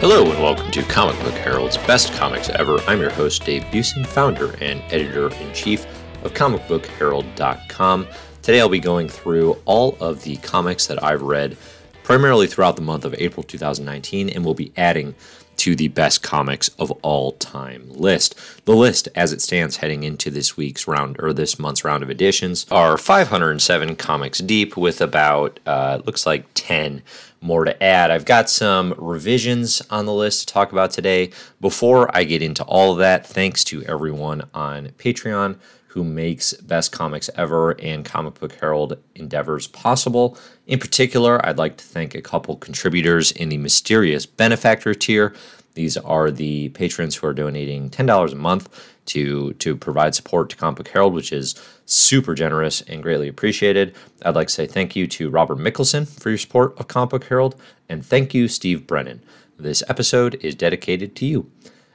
Hello and welcome to Comic Book Herald's Best Comics Ever. I'm your host, Dave Busing, founder and editor-in-chief of comicbookherald.com. Today I'll be going through all of the comics that I've read primarily throughout the month of April 2019, and we'll be adding to the best comics of all time list. The list, as it stands heading into this week's round, or this month's round of editions, are 507 comics deep, with about, looks like 10 more to add. I've got some revisions on the list to talk about today. Before I get into all of that, thanks to everyone on Patreon who makes Best Comics Ever and Comic Book Herald endeavors possible. In particular, I'd like to thank a couple contributors in the Mysterious Benefactor tier. These are the patrons who are donating $10 a month to provide support to Comic Book Herald, which is super generous and greatly appreciated. I'd like to say thank you to Robert Mickelson for your support of Comic Book Herald, and thank you, Steve Brennan. This episode is dedicated to you.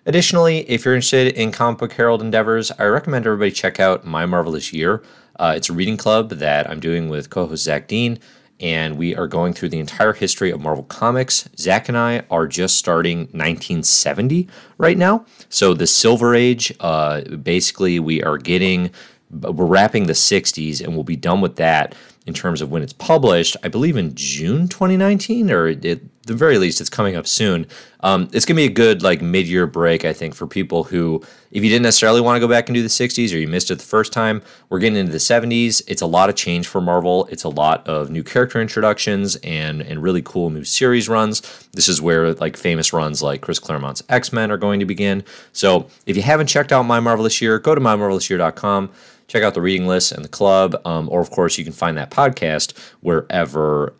Additionally, if you're interested in Comic Book Herald endeavors, I recommend everybody check out My Marvelous Year. It's a reading club that I'm doing with co-host Zach Dean, and we are going through the entire history of Marvel Comics. Zach and I are just starting 1970 right now. So the Silver Age, basically we're wrapping the 60s, and we'll be done with that in terms of when it's published, I believe in June 2019, or at the very least, it's coming up soon. It's going to be a good mid-year break, I think, for people who, if you didn't necessarily want to go back and do the 60s or you missed it the first time, we're getting into the 70s. It's a lot of change for Marvel. It's a lot of new character introductions and really cool new series runs. This is where famous runs like Chris Claremont's X-Men are going to begin. So if you haven't checked out My Marvelous Year, go to mymarvelousyear.com. Check out the reading list and the club, or of course you can find that podcast wherever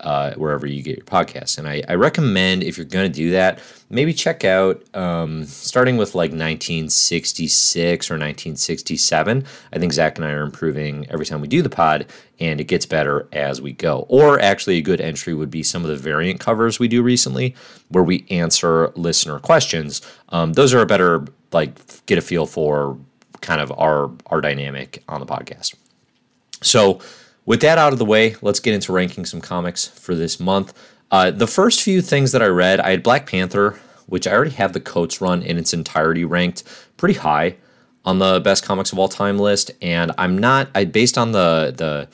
you get your podcasts. And I recommend, if you're going to do that, maybe check out starting with 1966 or 1967. I think Zach and I are improving every time we do the pod, and it gets better as we go. Or actually a good entry would be some of the variant covers we do recently, where we answer listener questions. Those are a better, get a feel for kind of our dynamic on the podcast. So with that out of the way, let's get into ranking some comics for this month. The first few things that I read, I had Black Panther, which I already have the Coates run in its entirety ranked pretty high on the best comics of all time list. And based on the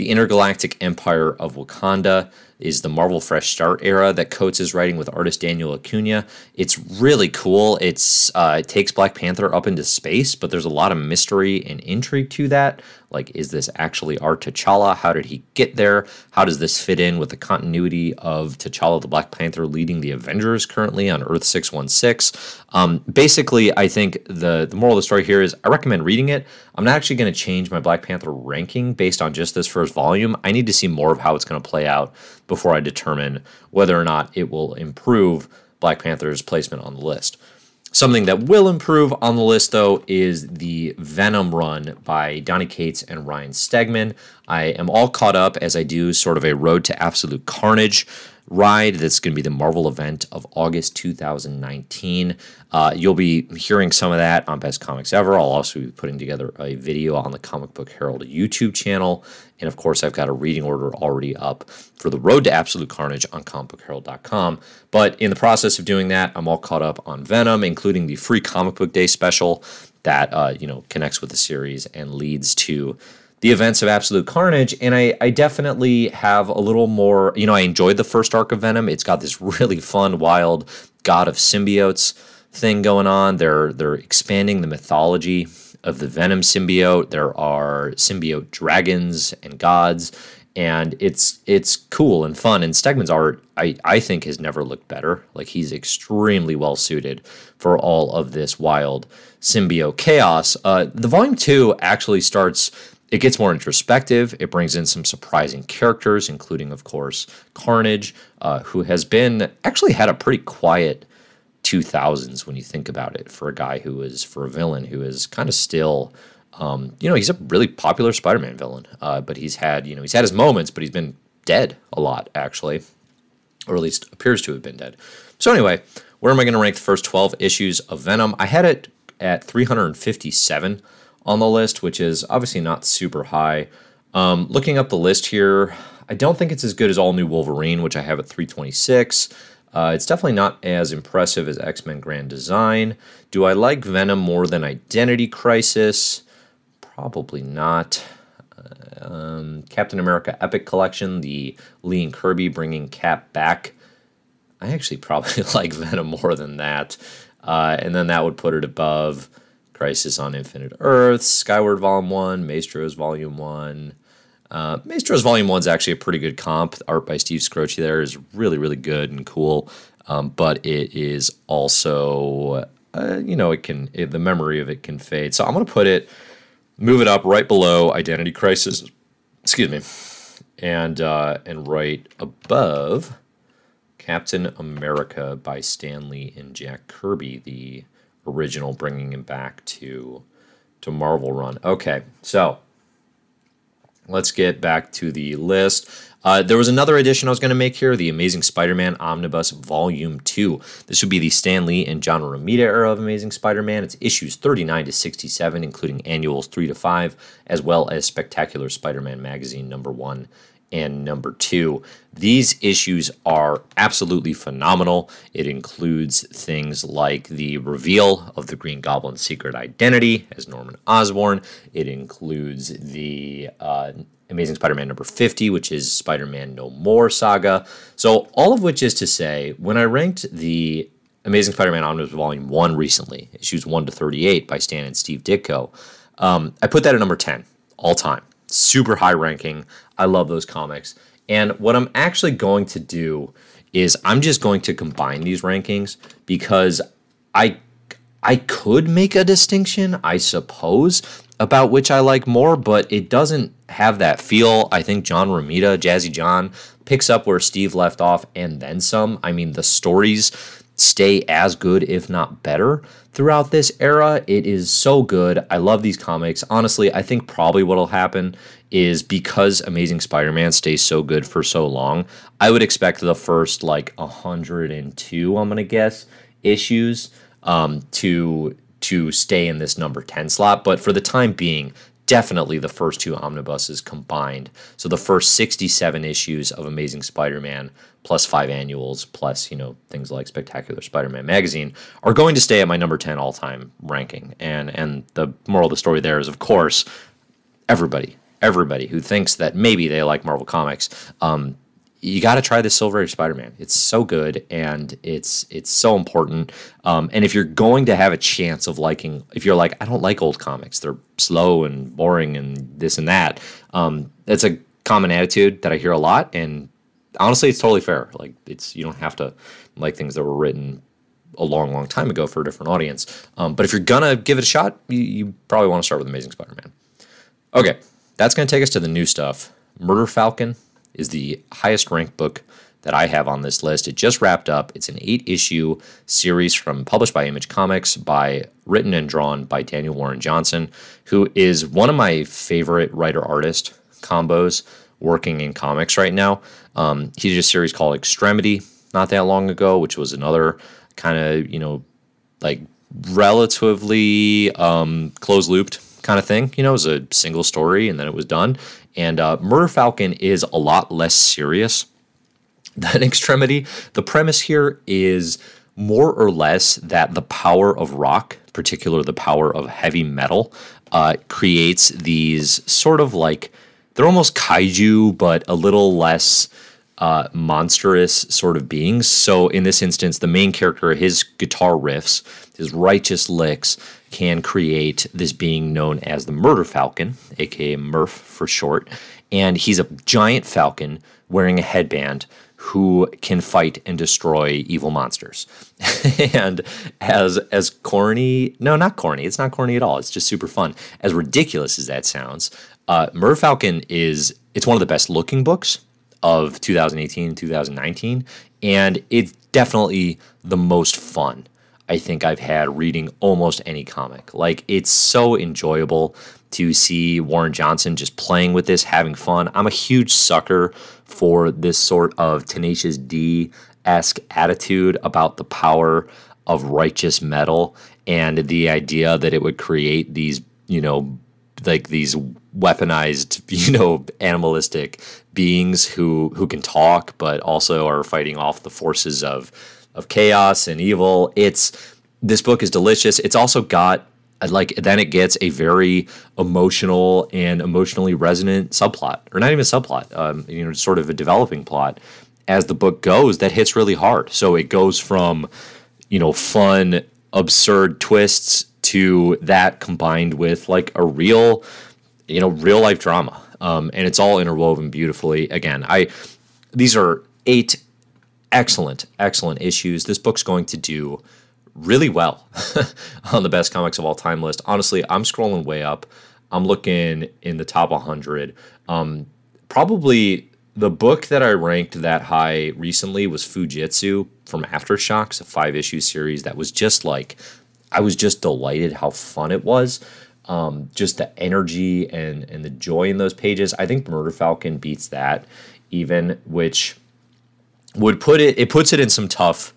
Intergalactic Empire of Wakanda is the Marvel Fresh Start era that Coates is writing with artist Daniel Acuna. It's really cool. It takes Black Panther up into space, but there's a lot of mystery and intrigue to that. Is this actually our T'Challa? How did he get there? How does this fit in with the continuity of T'Challa the Black Panther leading the Avengers currently on Earth 616? Basically, I think the moral of the story here is I recommend reading it. I'm not actually going to change my Black Panther ranking based on just this first volume. I need to see more of how it's going to play out before I determine whether or not it will improve Black Panther's placement on the list. Something that will improve on the list, though, is the Venom run by Donny Cates and Ryan Stegman. I am all caught up as I do sort of a Road to Absolute Carnage ride that's going to be the Marvel event of August 2019. You'll be hearing some of that on Best Comics Ever. I'll also be putting together a video on the Comic Book Herald YouTube channel. And, of course, I've got a reading order already up for the Road to Absolute Carnage on comicbookherald.com. But in the process of doing that, I'm all caught up on Venom, including the free Comic Book Day special that connects with the series and leads to the events of Absolute Carnage, and I definitely have a little more, I enjoyed the first arc of Venom. It's got this really fun, wild God of Symbiotes thing going on. They're expanding the mythology of the Venom symbiote. There are symbiote dragons and gods, and it's cool and fun. And Stegman's art, I think, has never looked better. He's extremely well-suited for all of this wild symbiote chaos. The Volume 2 actually starts. It gets more introspective. It brings in some surprising characters, including, of course, Carnage, who has had a pretty quiet 2000s when you think about it, for a villain who is kind of still, he's a really popular Spider-Man villain, but he's had his moments, but he's been dead a lot, actually, or at least appears to have been dead. So anyway, where am I going to rank the first 12 issues of Venom? I had it at 357. On the list, which is obviously not super high. Looking up the list here, I don't think it's as good as All New Wolverine, which I have at 326. It's definitely not as impressive as X-Men Grand Design. Do I like Venom more than Identity Crisis? Probably not. Captain America Epic Collection, the Lee and Kirby bringing Cap back. I actually probably like Venom more than that. And then that would put it above Crisis on Infinite Earths, Skyward Volume 1, Maestro's Volume 1. Maestro's Volume 1 is actually a pretty good comp. The art by Steve Scrooge there is really, really good and cool. But it is also, the memory of it can fade. So I'm going to move it up right below Identity Crisis, and right above Captain America by Stan Lee and Jack Kirby, the original bringing him back to Marvel run. Okay, so let's get back to the list. There was another edition I was going to make here, the Amazing Spider-Man Omnibus Volume 2. This would be the Stan Lee and John Romita era of Amazing Spider-Man. It's issues 39 to 67, including annuals 3 to 5, as well as Spectacular Spider-Man Magazine number 1 and number 2. These issues are absolutely phenomenal. It includes things like the reveal of the Green Goblin's secret identity as Norman Osborn. It includes the Amazing Spider-Man number 50, which is Spider-Man No More saga. So all of which is to say, when I ranked the Amazing Spider-Man Omnibus Volume 1 recently, issues 1 to 38 by Stan and Steve Ditko, I put that at number 10 all time. Super high ranking. I love those comics. And what I'm actually going to do is I'm just going to combine these rankings because I could make a distinction, I suppose, about which I like more, but it doesn't have that feel. I think John Romita, Jazzy John, picks up where Steve left off and then some. I mean, the stories stay as good, if not better, throughout this era. It is so good. I love these comics. Honestly, I think probably what'll happen is because Amazing Spider-Man stays so good for so long, I would expect the first, 102, I'm going to guess, issues to stay in this number 10 slot. But for the time being, definitely the first two omnibuses combined. So the first 67 issues of Amazing Spider-Man plus 5 annuals plus, things like Spectacular Spider-Man Magazine are going to stay at my number 10 all-time ranking. And the moral of the story there is, of course, everybody who thinks that maybe they like Marvel Comics, you got to try this Silver Age Spider-Man. It's so good, and it's so important. And if you're going to have a chance of liking, if you're like, I don't like old comics, they're slow and boring and this and that, that's a common attitude that I hear a lot. And honestly, it's totally fair. You don't have to like things that were written a long, long time ago for a different audience. But if you're going to give it a shot, you probably want to start with Amazing Spider-Man. Okay, that's going to take us to the new stuff. Murder Falcon is the highest ranked book that I have on this list. It just wrapped up. It's an 8-issue series published by Image Comics, written and drawn by Daniel Warren Johnson, who is one of my favorite writer-artist combos working in comics right now. He did a series called Extremity not that long ago, which was another kind of, relatively closed-looped kind of thing. It was a single story, and then it was done. And Murder Falcon is a lot less serious than Extremity. The premise here is more or less that the power of rock, particularly the power of heavy metal, creates these sort of they're almost kaiju, but a little less monstrous sort of beings. So in this instance, the main character, his guitar riffs, his righteous licks, can create this being known as the Murder Falcon, aka Murph for short, and he's a giant falcon wearing a headband who can fight and destroy evil monsters. And as corny, no, not corny, it's not corny at all, it's just super fun. As ridiculous as that sounds, Murder Falcon it's one of the best looking books of 2018 and 2019, and it's definitely the most fun I think I've had reading almost any comic. It's so enjoyable to see Warren Johnson just playing with this, having fun. I'm a huge sucker for this sort of Tenacious D-esque attitude about the power of righteous metal and the idea that it would create these, like these weaponized, you know, animalistic beings who can talk, but also are fighting off the forces of chaos and evil. This book is delicious. It's also got, like, then it gets a very emotional and emotionally resonant subplot, or not even subplot, you know, sort of a developing plot as the book goes that hits really hard. So it goes from, you know, fun, absurd twists to that combined with like a real, you know, real life drama. And it's all interwoven beautifully. Again, these are 8 excellent, excellent issues. This book's going to do really well on the best comics of all time list. Honestly, I'm scrolling way up. I'm looking in the top 100. Probably the book that I ranked that high recently was Fujitsu from Aftershocks, a 5-issue series that was just like, I was just delighted how fun it was. Just the energy and the joy in those pages. I think Murder Falcon beats that even, which would put it puts it in some tough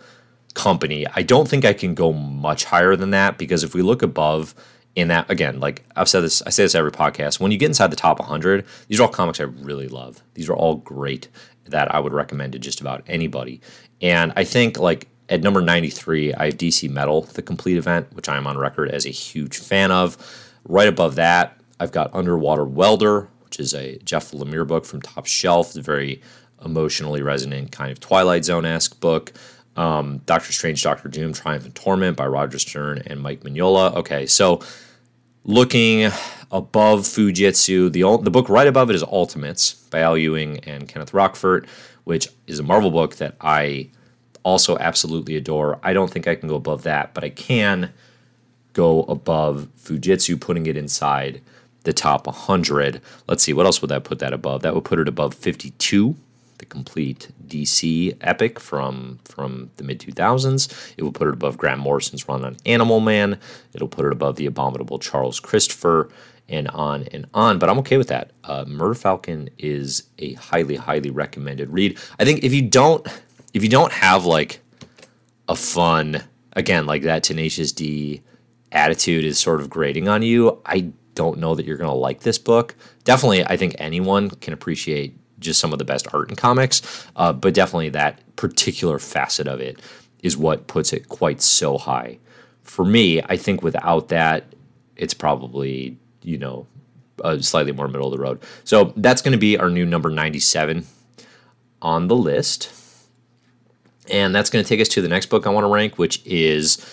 company. I don't think I can go much higher than that, because if we look above in that, again, like I've said this, I say this every podcast, when you get inside the top 100, these are all comics I really love. These are all great that I would recommend to just about anybody. And I think like at number 93, I have DC Metal, The Complete Event, which I am on record as a huge fan of. Right above that, I've got Underwater Welder, which is a Jeff Lemire book from Top Shelf. It's a very emotionally resonant kind of Twilight Zone-esque book. Doctor Strange, Doctor Doom, Triumph and Torment by Roger Stern and Mike Mignola. Okay, so looking above Fujitsu, the book right above it is Ultimates by Al Ewing and Kenneth Rockfort, which is a Marvel book that I also absolutely adore. I don't think I can go above that, but I can go above Fujitsu, putting it inside the top 100. Let's see, what else would that put that above? That would put it above 52. The complete DC epic from the mid-2000s. It will put it above Grant Morrison's run on Animal Man. It'll put it above the abominable Charles Christopher, and on and on. But I'm okay with that. Murder Falcon is a highly, highly recommended read. I think if you don't have like a fun, again, like that Tenacious D attitude is sort of grating on you, I don't know that you're going to like this book. Definitely, I think anyone can appreciate just some of the best art in comics, but definitely that particular facet of it is what puts it quite so high. For me, I think without that, it's probably, you know, slightly more middle of the road. So that's going to be our new number 97 on the list. And that's going to take us to the next book I want to rank, which is,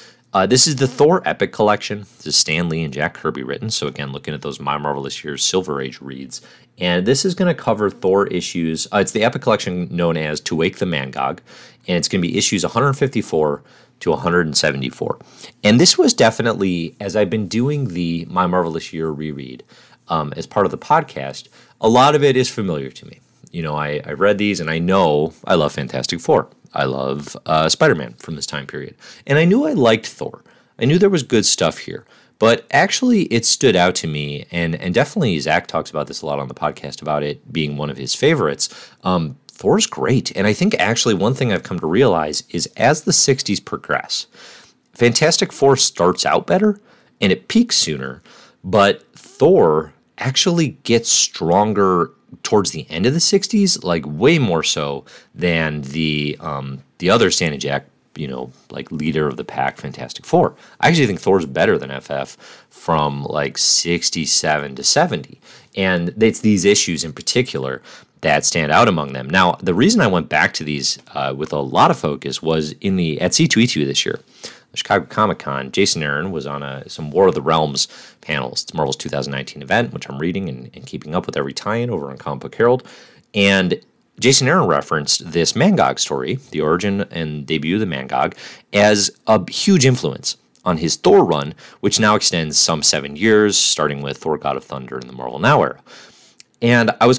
this is the Thor Epic Collection. This is Stan Lee and Jack Kirby written. So again, looking at those My Marvelous Year Silver Age reads. And this is going to cover Thor issues. It's the epic collection known as To Wake the Mangog, and it's going to be issues 154 to 174. And this was definitely, as I've been doing the My Marvelous Year reread as part of the podcast, a lot of it is familiar to me. You know, I read these, and I know I love Fantastic Four. I love Spider-Man from this time period. And I knew I liked Thor. I knew there was good stuff here. But actually, it stood out to me, and definitely Zach talks about this a lot on the podcast, about it being one of his favorites. Thor's great, and I think actually one thing I've come to realize is as the 60s progress, Fantastic Four starts out better, and it peaks sooner, but Thor actually gets stronger towards the end of the 60s, like way more so than the other Stan and Jack, you know, like leader of the pack Fantastic Four. I actually think Thor's better than FF from like 67 to 70. And it's these issues in particular that stand out among them. Now, the reason I went back to these with a lot of focus was at C2E2 this year, Chicago Comic-Con, Jason Aaron was on some War of the Realms panels. It's Marvel's 2019 event, which I'm reading and keeping up with every tie-in over on Comic Book Herald. And Jason Aaron referenced this Mangog story, the origin and debut of the Mangog, as a huge influence on his Thor run, which now extends some 7 years, starting with Thor God of Thunder in the Marvel Now era. And I was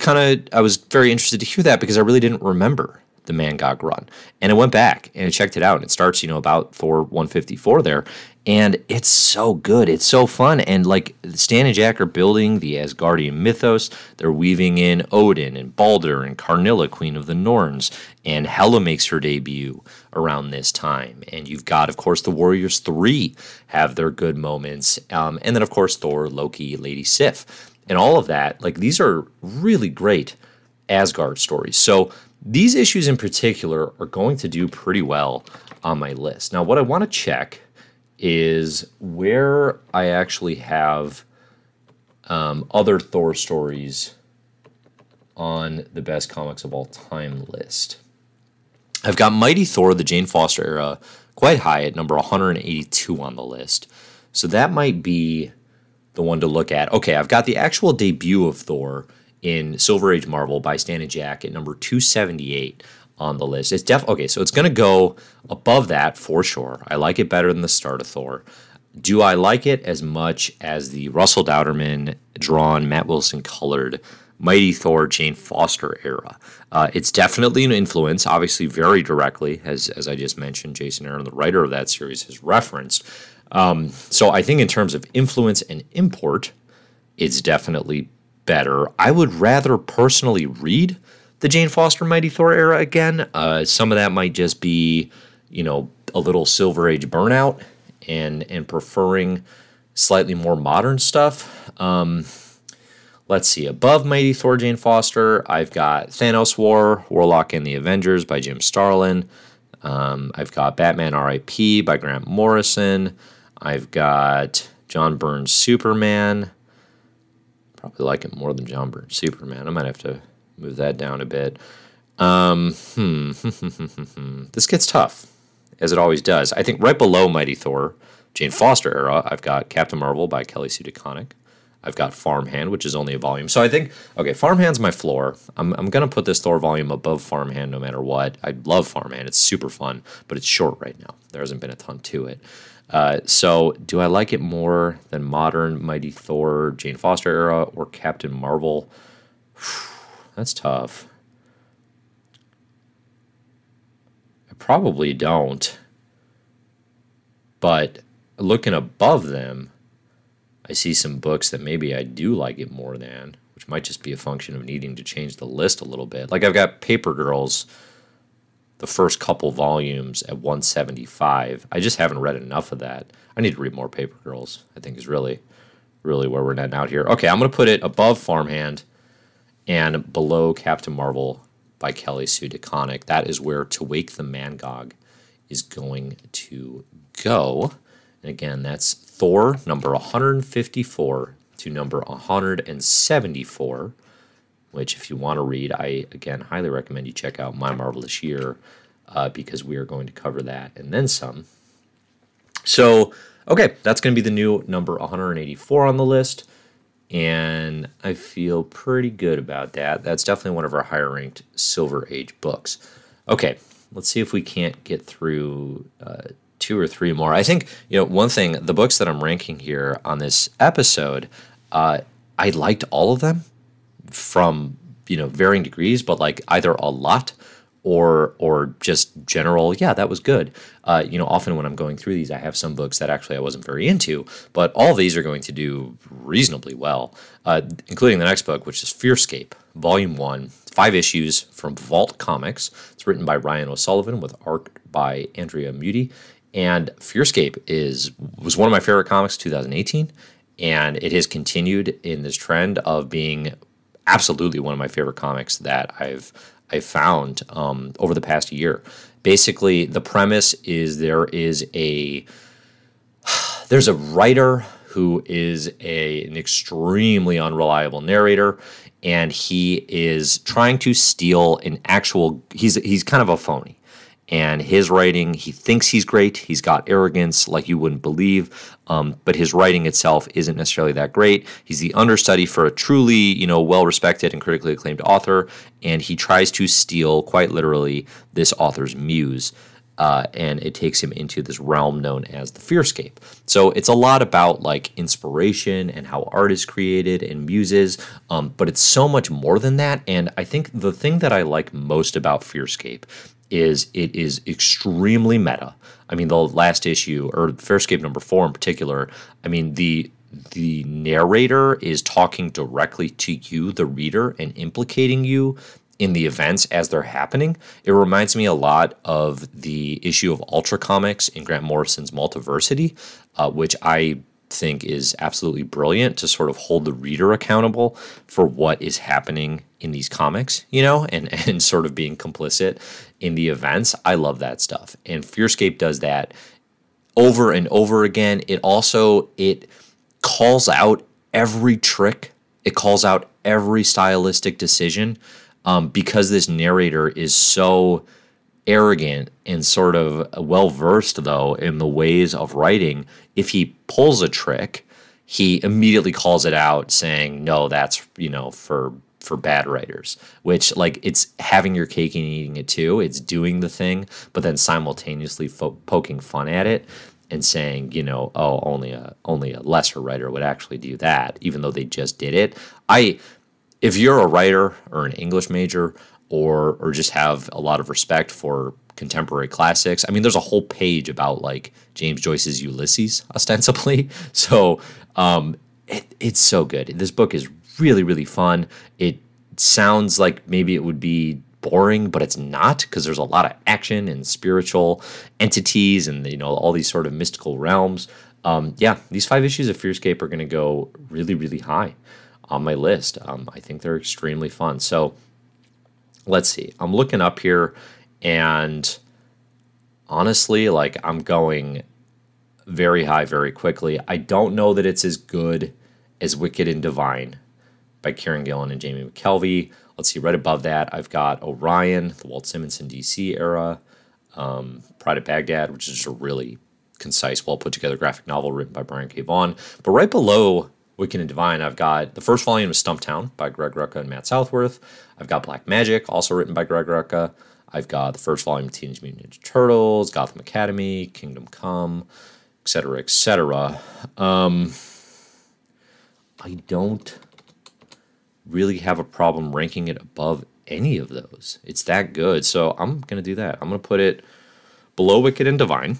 very interested to hear that because I really didn't remember the Mangog run. And I went back and I checked it out, and it starts, about 4/154 there. And it's so good. It's so fun. And like Stan and Jack are building the Asgardian mythos. They're weaving in Odin and Baldur and Carnilla, Queen of the Norns. And Hela makes her debut around this time. And you've got, of course, the Warriors 3 have their good moments. And then, of course, Thor, Loki, Lady Sif. And all of that, like these are really great Asgard stories. So these issues in particular are going to do pretty well on my list. Now, what I want to check is where I actually have other Thor stories on the best comics of all time list. I've got Mighty Thor, the Jane Foster era, quite high at number 182 on the list. So that might be the one to look at. Okay, I've got the actual debut of Thor in Silver Age Marvel by Stan and Jack at number 278. On the list. It's so it's going to go above that for sure. I like it better than the start of Thor. Do I like it as much as the Russell Dowderman drawn, Matt Wilson colored Mighty Thor Jane Foster era? It's definitely an influence, obviously very directly, as I just mentioned, Jason Aaron, the writer of that series, has referenced. So I think in terms of influence and import, it's definitely better. I would rather personally read the Jane Foster Mighty Thor era again. Some of that might just be, a little Silver Age burnout and preferring slightly more modern stuff. Let's see. Above Mighty Thor Jane Foster, I've got Thanos War, Warlock and the Avengers by Jim Starlin. I've got Batman R.I.P. by Grant Morrison. I've got John Byrne's Superman. Probably like it more than John Byrne's Superman. I might have to move that down a bit. This gets tough, as it always does. I think right below Mighty Thor, Jane Foster era, I've got Captain Marvel by Kelly Sue DeConnick. I've got Farmhand, which is only a volume. So I think, Farmhand's my floor. I'm going to put this Thor volume above Farmhand no matter what. I love Farmhand. It's super fun, but it's short right now. There hasn't been a ton to it. So do I like it more than modern Mighty Thor, Jane Foster era, or Captain Marvel? That's tough. I probably don't. But looking above them, I see some books that maybe I do like it more than, which might just be a function of needing to change the list a little bit. Like I've got Paper Girls, the first couple volumes at 175. I just haven't read enough of that. I need to read more Paper Girls, I think, is really where we're netting out here. Okay, I'm going to put it above Farmhand and below Captain Marvel by Kelly Sue DeConnick. That is where To Wake the Mangog is going to go. And again, that's Thor number 154 to number 174, which if you want to read, I, again, highly recommend you check out My Marvelous Year because we are going to cover that and then some. So, okay, that's going to be the new number 184 on the list. And I feel pretty good about that. That's definitely one of our higher-ranked Silver Age books. Okay, let's see if we can't get through two or three more. I think, one thing, the books that I'm ranking here on this episode, I liked all of them from, varying degrees, but like either a lot or just general, yeah, that was good. Often when I'm going through these, I have some books that actually I wasn't very into, but all these are going to do reasonably well, including the next book, which is Fearscape, Volume 1, 5 issues from Vault Comics. It's written by Ryan O'Sullivan with art by Andrea Muti, and Fearscape was one of my favorite comics 2018, and it has continued in this trend of being absolutely one of my favorite comics that I found over the past year. Basically, the premise is there's a writer who is an extremely unreliable narrator, and he is trying to steal an actual. He's kind of a phony. And his writing, he thinks he's great. He's got arrogance like you wouldn't believe, but his writing itself isn't necessarily that great. He's the understudy for a truly, well-respected and critically acclaimed author, and he tries to steal, quite literally, this author's muse. and it takes him into this realm known as the Fearscape. So it's a lot about like inspiration and how art is created and muses, but it's so much more than that. And I think the thing that I like most about Fearscape is it is extremely meta. I mean, the last issue, or Fearscape number 4 in particular, I mean, the narrator is talking directly to you, the reader, and implicating you in the events as they're happening. It reminds me a lot of the issue of Ultra Comics in Grant Morrison's Multiversity, which I think is absolutely brilliant to sort of hold the reader accountable for what is happening in these comics, you know, and sort of being complicit in the events. I love that stuff. And Fearscape does that over and over again. It calls out every trick. It calls out every stylistic decision, because this narrator is so arrogant and sort of well-versed, though, in the ways of writing. If he pulls a trick, he immediately calls it out saying, no, that's, you know, for bad writers, which, like, it's having your cake and eating it too. It's doing the thing, but then simultaneously poking fun at it and saying, you know, oh, only a lesser writer would actually do that, even though they just did it. If you're a writer or an English major or just have a lot of respect for contemporary classics, I mean, there's a whole page about, like, James Joyce's Ulysses, ostensibly. So it's so good. This book is really, really fun. It sounds like maybe it would be boring, but it's not, because there's a lot of action and spiritual entities and, you know, all these sort of mystical realms. These 5 issues of Fearscape are going to go really, really high on my list. I think they're extremely fun. So let's see. I'm looking up here, and honestly, like, I'm going very high very quickly. I don't know that it's as good as Wicked and Divine by Kieran Gillen and Jamie McKelvey. Let's see, right above that, I've got Orion, the Walt Simonson DC era, Pride of Baghdad, which is just a really concise, well-put-together graphic novel written by Brian K. Vaughan. But right below Wicked and Divine, I've got the first volume of Stumptown by Greg Rucka and Matt Southworth. I've got Black Magic, also written by Greg Rucka. I've got the first volume of Teenage Mutant Ninja Turtles, Gotham Academy, Kingdom Come, et cetera, et cetera. I don't really have a problem ranking it above any of those. It's that good. So I'm going to do that. I'm going to put it below Wicked and Divine,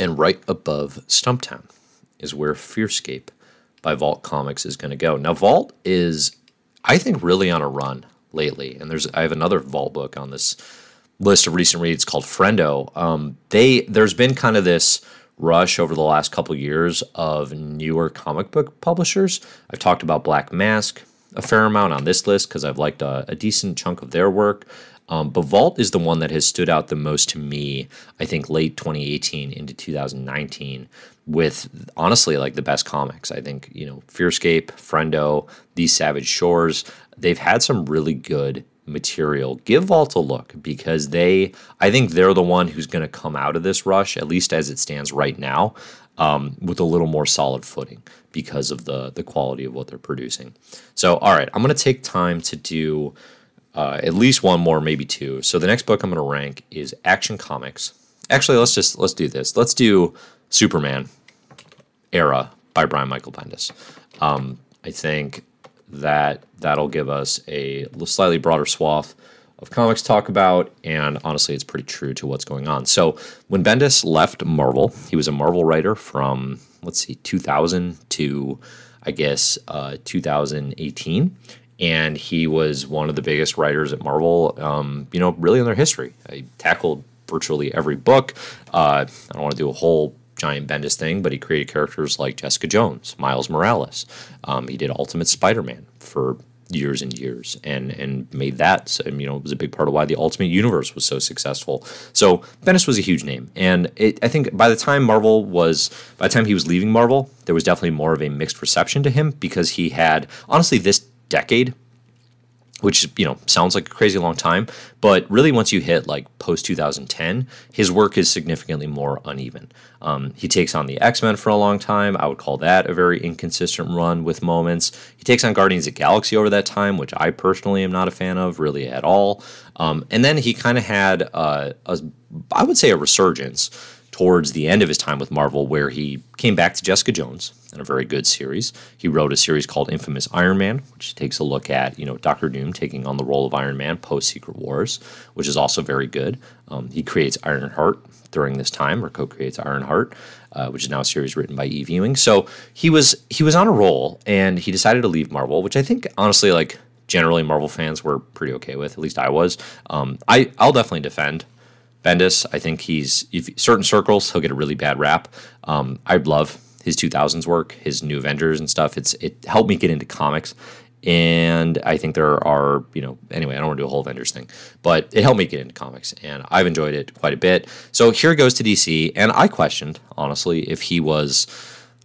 and right above Stumptown is where Fearscape by Vault Comics is going to go. Now, Vault is, I think, really on a run lately. And I have another Vault book on this list of recent reads called Friendo. There's been kind of this rush over the last couple years of newer comic book publishers. I've talked about Black Mask a fair amount on this list because I've liked a decent chunk of their work. But Vault is the one that has stood out the most to me, I think, late 2018 into 2019, with, honestly, like, the best comics. I think, you know, Fearscape, Friendo, These Savage Shores, they've had some really good material. Give Vault a look, because I think they're the one who's going to come out of this rush, at least as it stands right now, with a little more solid footing because of the quality of what they're producing. So, all right, I'm going to take time to do at least one more, maybe two. So the next book I'm going to rank is Action Comics. Actually, let's do this. Let's do Superman Era by Brian Michael Bendis. I think that'll give us a slightly broader swath of comics to talk about, and honestly, it's pretty true to what's going on. So when Bendis left Marvel, he was a Marvel writer from, 2000 to, 2018. And he was one of the biggest writers at Marvel, really in their history. He tackled virtually every book. I don't want to do a whole giant Bendis thing, but he created characters like Jessica Jones, Miles Morales. He did Ultimate Spider-Man for years and years, and made that, it was a big part of why the Ultimate Universe was so successful. So Bendis was a huge name, and I think by the time he was leaving Marvel, there was definitely more of a mixed reception to him, because he had, honestly, this decade which, you know, sounds like a crazy long time, but really once you hit like post-2010, his work is significantly more uneven. He takes on the X-Men for a long time. I would call that a very inconsistent run with moments. He takes on Guardians of the Galaxy over that time, which I personally am not a fan of really at all. And then he kind of had, I would say, a resurgence towards the end of his time with Marvel, where he came back to Jessica Jones in a very good series. He wrote a series called Infamous Iron Man, which takes a look at, you know, Dr. Doom taking on the role of Iron Man post-Secret Wars, which is also very good. He creates Ironheart during this time, or co-creates Ironheart, which is now a series written by Eve Ewing. So he was on a roll, and he decided to leave Marvel, which I think, honestly, like, generally Marvel fans were pretty okay with, at least I was. I'll definitely defend Bendis. I think if certain circles, he'll get a really bad rap. I love his 2000s work, his New Avengers and stuff. It helped me get into comics. And I think there are, you know, anyway, I don't want to do a whole Avengers thing, but it helped me get into comics, and I've enjoyed it quite a bit. So here goes to DC, and I questioned, honestly, if he was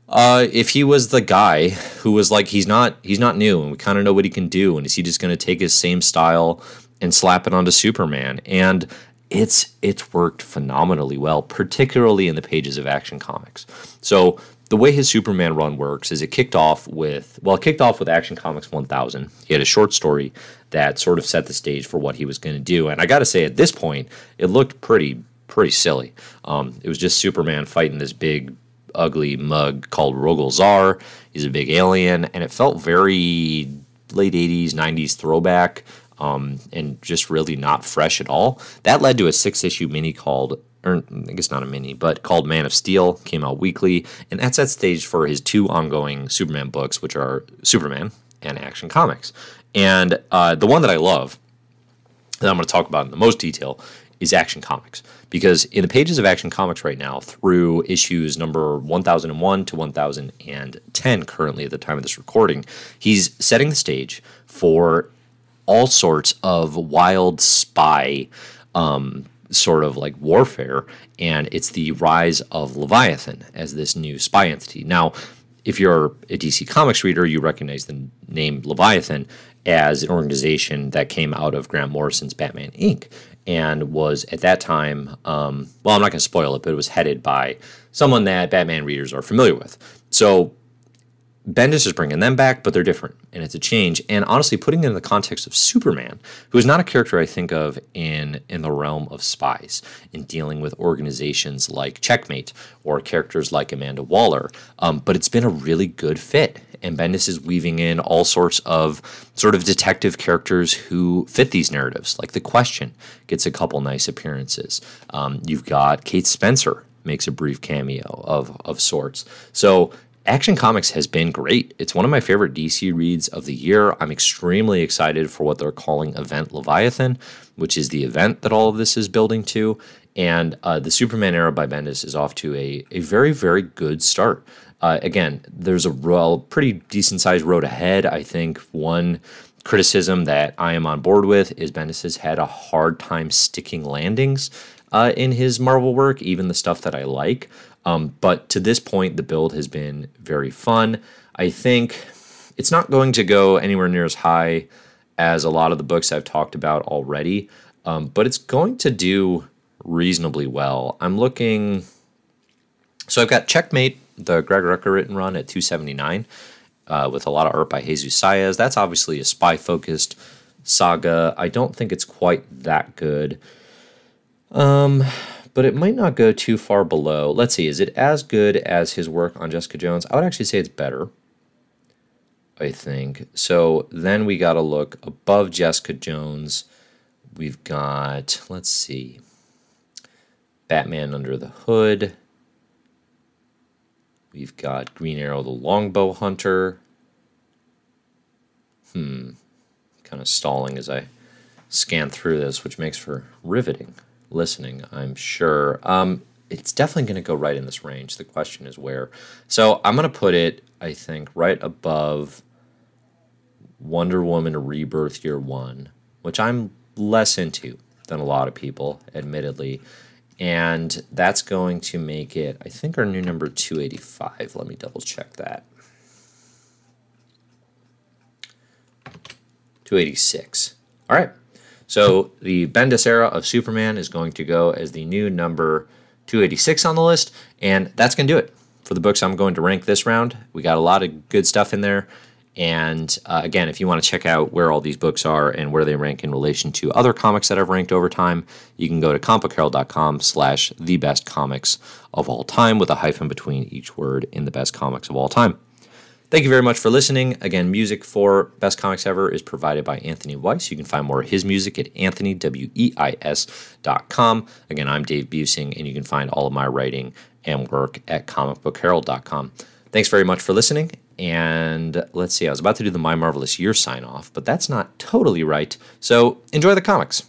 the guy who was like, he's not new, and we kind of know what he can do, and is he just going to take his same style and slap it onto Superman? And it's worked phenomenally well, particularly in the pages of Action Comics. So the way his Superman run works is it kicked off with Action Comics 1000. He had a short story that sort of set the stage for what he was going to do. And I got to say, at this point, it looked pretty silly. It was just Superman fighting this big, ugly mug called Rogel Czar. He's a big alien. And it felt very late 80s, 90s throwback. And just really not fresh at all. That led to a 6-issue mini called Man of Steel, came out weekly, and that's that stage for his two ongoing Superman books, which are Superman and Action Comics. And the one that I love, that I'm going to talk about in the most detail, is Action Comics, because in the pages of Action Comics right now, through issues number 1001 to 1010 currently at the time of this recording, he's setting the stage for all sorts of wild spy sort of like warfare, and it's the rise of Leviathan as this new spy entity. Now, if you're a DC Comics reader, you recognize the name Leviathan as an organization that came out of Grant Morrison's Batman, Inc., and was at that time, I'm not going to spoil it, but it was headed by someone that Batman readers are familiar with. So Bendis is bringing them back, but they're different, and it's a change. And honestly, putting it in the context of Superman, who is not a character I think of in the realm of spies, in dealing with organizations like Checkmate or characters like Amanda Waller, but it's been a really good fit. And Bendis is weaving in all sorts of sort of detective characters who fit these narratives. Like The Question gets a couple nice appearances. You've got Kate Spencer makes a brief cameo of sorts. So Action Comics has been great. It's one of my favorite DC reads of the year. I'm extremely excited for what they're calling Event Leviathan, which is the event that all of this is building to. And the Superman era by Bendis is off to a very, very good start. Again, there's a pretty decent-sized road ahead. I think one criticism that I am on board with is Bendis has had a hard time sticking landings in his Marvel work, even the stuff that I like. But to this point, the build has been very fun. I think it's not going to go anywhere near as high as a lot of the books I've talked about already, but it's going to do reasonably well. I'm looking. So I've got Checkmate, the Greg Rucka written run, at 279, with a lot of art by Jesus Saez. That's obviously a spy-focused saga. I don't think it's quite that good. But it might not go too far below. Let's see, is it as good as his work on Jessica Jones? I would actually say it's better, I think. So then we got to look above Jessica Jones. We've got, let's see, Batman Under the Hood. We've got Green Arrow, the Longbow Hunter. Kind of stalling as I scan through this, which makes for riveting listening, I'm sure. It's definitely going to go right in this range. The question is where. So I'm going to put it, I think, right above Wonder Woman Rebirth Year 1, which I'm less into than a lot of people, admittedly. And that's going to make it, I think, our new number 285. Let me double check that. 286. All right. So the Bendis era of Superman is going to go as the new number 286 on the list, and that's going to do it for the books I'm going to rank this round. We got a lot of good stuff in there, and again, if you want to check out where all these books are and where they rank in relation to other comics that I've ranked over time, you can go to comicbookherald.com/thebestcomics of all time with a hyphen between each word in the best comics of all time. Thank you very much for listening. Again, music for Best Comics Ever is provided by Anthony Weiss. You can find more of his music at anthonyweis.com. Again, I'm Dave Busing, and you can find all of my writing and work at comicbookherald.com. Thanks very much for listening, and let's see, I was about to do the My Marvelous Year sign-off, but that's not totally right, so enjoy the comics.